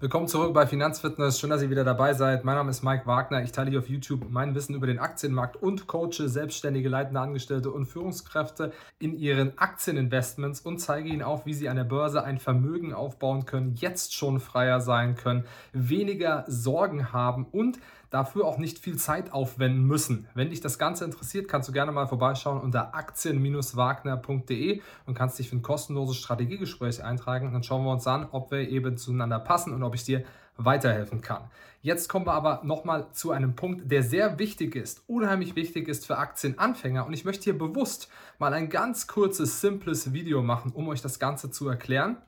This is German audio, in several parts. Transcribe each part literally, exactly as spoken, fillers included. Willkommen zurück bei Finanzfitness. Schön, dass ihr wieder dabei seid. Mein Name ist Mike Wagner. Ich teile hier auf YouTube mein Wissen über den Aktienmarkt und coache selbstständige, leitende Angestellte und Führungskräfte in ihren Aktieninvestments und zeige ihnen auch, wie sie an der Börse ein Vermögen aufbauen können, jetzt schon freier sein können, weniger Sorgen haben und dafür auch nicht viel Zeit aufwenden müssen. Wenn dich das Ganze interessiert, kannst du gerne mal vorbeischauen unter aktien Bindestrich wagner Punkt de und kannst dich für ein kostenloses Strategiegespräch eintragen. Dann schauen wir uns an, ob wir eben zueinander passen und ob ich dir weiterhelfen kann. Jetzt kommen wir aber nochmal zu einem Punkt, der sehr wichtig ist, unheimlich wichtig ist für Aktienanfänger, und ich möchte hier bewusst mal ein ganz kurzes, simples Video machen, um euch das Ganze zu erklären.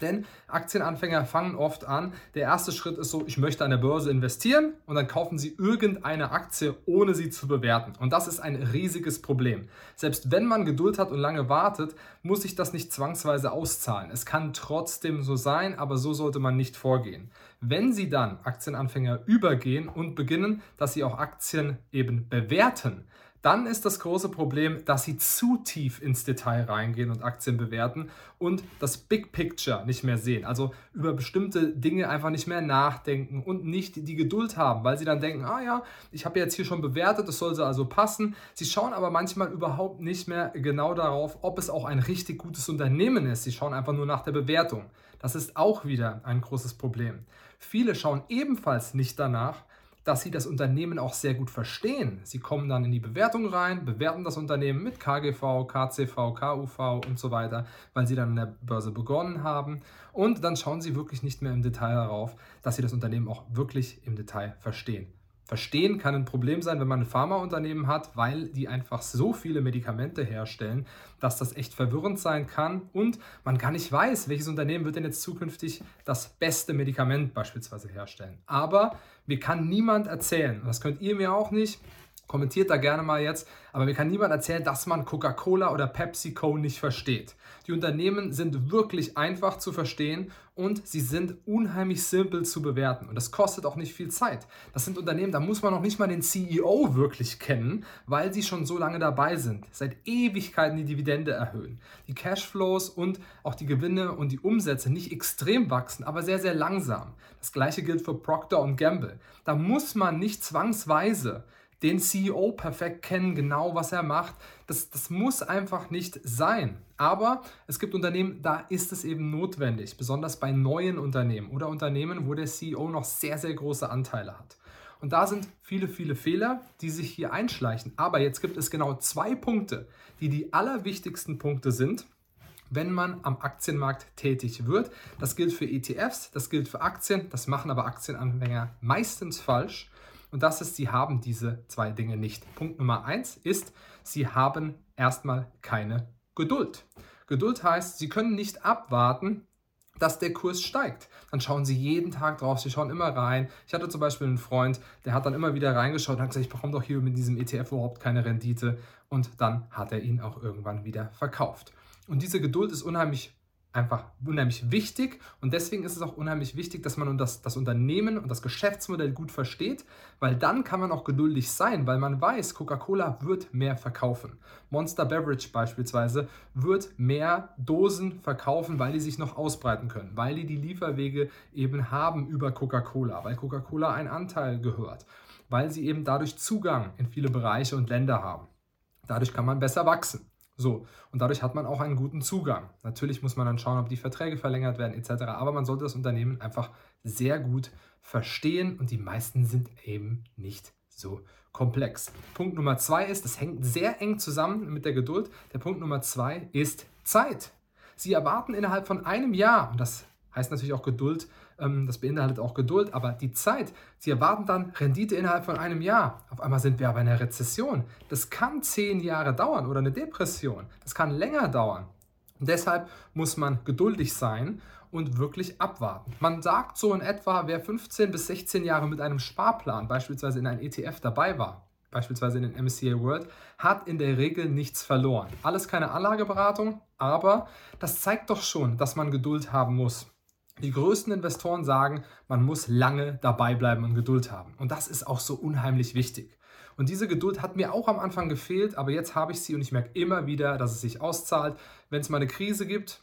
Denn Aktienanfänger fangen oft an, der erste Schritt ist so, ich möchte an der Börse investieren, und dann kaufen sie irgendeine Aktie, ohne sie zu bewerten. Und das ist ein riesiges Problem. Selbst wenn man Geduld hat und lange wartet, muss sich das nicht zwangsweise auszahlen. Es kann trotzdem so sein, aber so sollte man nicht vorgehen. Wenn sie dann, Aktienanfänger, übergehen und beginnen, dass sie auch Aktien eben bewerten, dann ist das große Problem, dass sie zu tief ins Detail reingehen und Aktien bewerten und das Big Picture nicht mehr sehen. Also über bestimmte Dinge einfach nicht mehr nachdenken und nicht die Geduld haben, weil sie dann denken, ah ja, ich habe jetzt hier schon bewertet, das sollte also passen. Sie schauen aber manchmal überhaupt nicht mehr genau darauf, ob es auch ein richtig gutes Unternehmen ist. Sie schauen einfach nur nach der Bewertung. Das ist auch wieder ein großes Problem. Viele schauen ebenfalls nicht danach, dass sie das Unternehmen auch sehr gut verstehen. Sie kommen dann in die Bewertung rein, bewerten das Unternehmen mit K G V, K C V, K U V und so weiter, weil sie dann an der Börse begonnen haben. Und dann schauen sie wirklich nicht mehr im Detail darauf, dass sie das Unternehmen auch wirklich im Detail verstehen. Verstehen kann ein Problem sein, wenn man ein Pharmaunternehmen hat, weil die einfach so viele Medikamente herstellen, dass das echt verwirrend sein kann und man gar nicht weiß, welches Unternehmen wird denn jetzt zukünftig das beste Medikament beispielsweise herstellen. Aber mir kann niemand erzählen, und das könnt ihr mir auch nicht, kommentiert da gerne mal jetzt, aber mir kann niemand erzählen, dass man Coca-Cola oder PepsiCo nicht versteht. Die Unternehmen sind wirklich einfach zu verstehen und sie sind unheimlich simpel zu bewerten. Und das kostet auch nicht viel Zeit. Das sind Unternehmen, da muss man noch nicht mal den C E O wirklich kennen, weil sie schon so lange dabei sind. Seit Ewigkeiten die Dividende erhöhen. Die Cashflows und auch die Gewinne und die Umsätze nicht extrem wachsen, aber sehr, sehr langsam. Das gleiche gilt für Procter und Gamble. Da muss man nicht zwangsweise den C E O perfekt kennen, genau was er macht. Das, das muss einfach nicht sein. Aber es gibt Unternehmen, da ist es eben notwendig, besonders bei neuen Unternehmen oder Unternehmen, wo der C E O noch sehr, sehr große Anteile hat. Und da sind viele, viele Fehler, die sich hier einschleichen. Aber jetzt gibt es genau zwei Punkte, die die allerwichtigsten Punkte sind, wenn man am Aktienmarkt tätig wird. Das gilt für E T Fs, das gilt für Aktien, das machen aber Aktienanfänger meistens falsch. Und das ist, sie haben diese zwei Dinge nicht. Punkt Nummer eins ist, sie haben erstmal keine Geduld. Geduld heißt, sie können nicht abwarten, dass der Kurs steigt. Dann schauen sie jeden Tag drauf, sie schauen immer rein. Ich hatte zum Beispiel einen Freund, der hat dann immer wieder reingeschaut und hat gesagt, ich bekomme doch hier mit diesem E T F überhaupt keine Rendite. Und dann hat er ihn auch irgendwann wieder verkauft. Und diese Geduld ist unheimlich wichtig. Einfach unheimlich wichtig, und deswegen ist es auch unheimlich wichtig, dass man das, das Unternehmen und das Geschäftsmodell gut versteht, weil dann kann man auch geduldig sein, weil man weiß, Coca-Cola wird mehr verkaufen. Monster Beverage beispielsweise wird mehr Dosen verkaufen, weil die sich noch ausbreiten können, weil die die Lieferwege eben haben über Coca-Cola, weil Coca-Cola einen Anteil gehört, weil sie eben dadurch Zugang in viele Bereiche und Länder haben. Dadurch kann man besser wachsen. So, und dadurch hat man auch einen guten Zugang. Natürlich muss man dann schauen, ob die Verträge verlängert werden et cetera. Aber man sollte das Unternehmen einfach sehr gut verstehen, und die meisten sind eben nicht so komplex. Punkt Nummer zwei ist, das hängt sehr eng zusammen mit der Geduld. Der Punkt Nummer zwei ist Zeit. Sie erwarten innerhalb von einem Jahr, und das heißt natürlich auch Geduld, das beinhaltet auch Geduld, aber die Zeit. Sie erwarten dann Rendite innerhalb von einem Jahr. Auf einmal sind wir aber in einer Rezession. Das kann zehn Jahre dauern, oder eine Depression. Das kann länger dauern. Und deshalb muss man geduldig sein und wirklich abwarten. Man sagt so in etwa, wer fünfzehn bis sechzehn Jahre mit einem Sparplan, beispielsweise in einem E T F dabei war, beispielsweise in den M S C I World, hat in der Regel nichts verloren. Alles keine Anlageberatung, aber das zeigt doch schon, dass man Geduld haben muss. Die größten Investoren sagen, man muss lange dabei bleiben und Geduld haben. Und das ist auch so unheimlich wichtig. Und diese Geduld hat mir auch am Anfang gefehlt, aber jetzt habe ich sie und ich merke immer wieder, dass es sich auszahlt. Wenn es mal eine Krise gibt,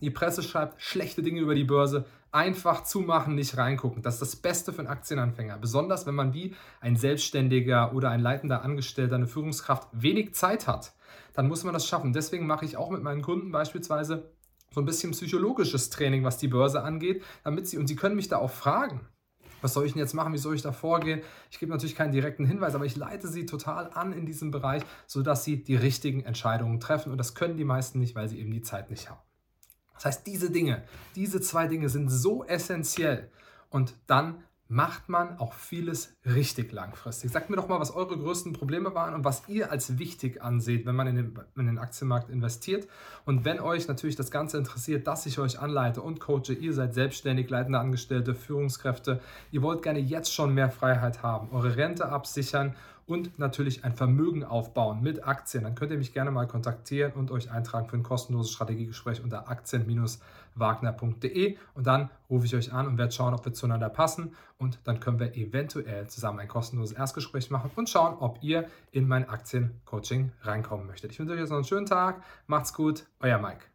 die Presse schreibt schlechte Dinge über die Börse, einfach zumachen, nicht reingucken. Das ist das Beste für einen Aktienanfänger. Besonders, wenn man wie ein Selbstständiger oder ein leitender Angestellter, eine Führungskraft, wenig Zeit hat. Dann muss man das schaffen. Deswegen mache ich auch mit meinen Kunden beispielsweise so ein bisschen psychologisches Training, was die Börse angeht, damit sie, und sie können mich da auch fragen, was soll ich denn jetzt machen, wie soll ich da vorgehen? Ich gebe natürlich keinen direkten Hinweis, aber ich leite sie total an in diesem Bereich, sodass sie die richtigen Entscheidungen treffen. Und das können die meisten nicht, weil sie eben die Zeit nicht haben. Das heißt, diese Dinge, diese zwei Dinge sind so essentiell. Und dann macht man auch vieles richtig langfristig. Sagt mir doch mal, was eure größten Probleme waren und was ihr als wichtig anseht, wenn man in den, in den Aktienmarkt investiert. Und wenn euch natürlich das Ganze interessiert, dass ich euch anleite und coache, ihr seid selbstständig, leitende Angestellte, Führungskräfte, ihr wollt gerne jetzt schon mehr Freiheit haben, eure Rente absichern und natürlich ein Vermögen aufbauen mit Aktien, dann könnt ihr mich gerne mal kontaktieren und euch eintragen für ein kostenloses Strategiegespräch unter aktien Bindestrich wagner Punkt de und dann rufe ich euch an und werde schauen, ob wir zueinander passen und dann können wir eventuell zusammen ein kostenloses Erstgespräch machen und schauen, ob ihr in mein Aktiencoaching reinkommen möchtet. Ich wünsche euch jetzt noch einen schönen Tag, macht's gut, euer Mike.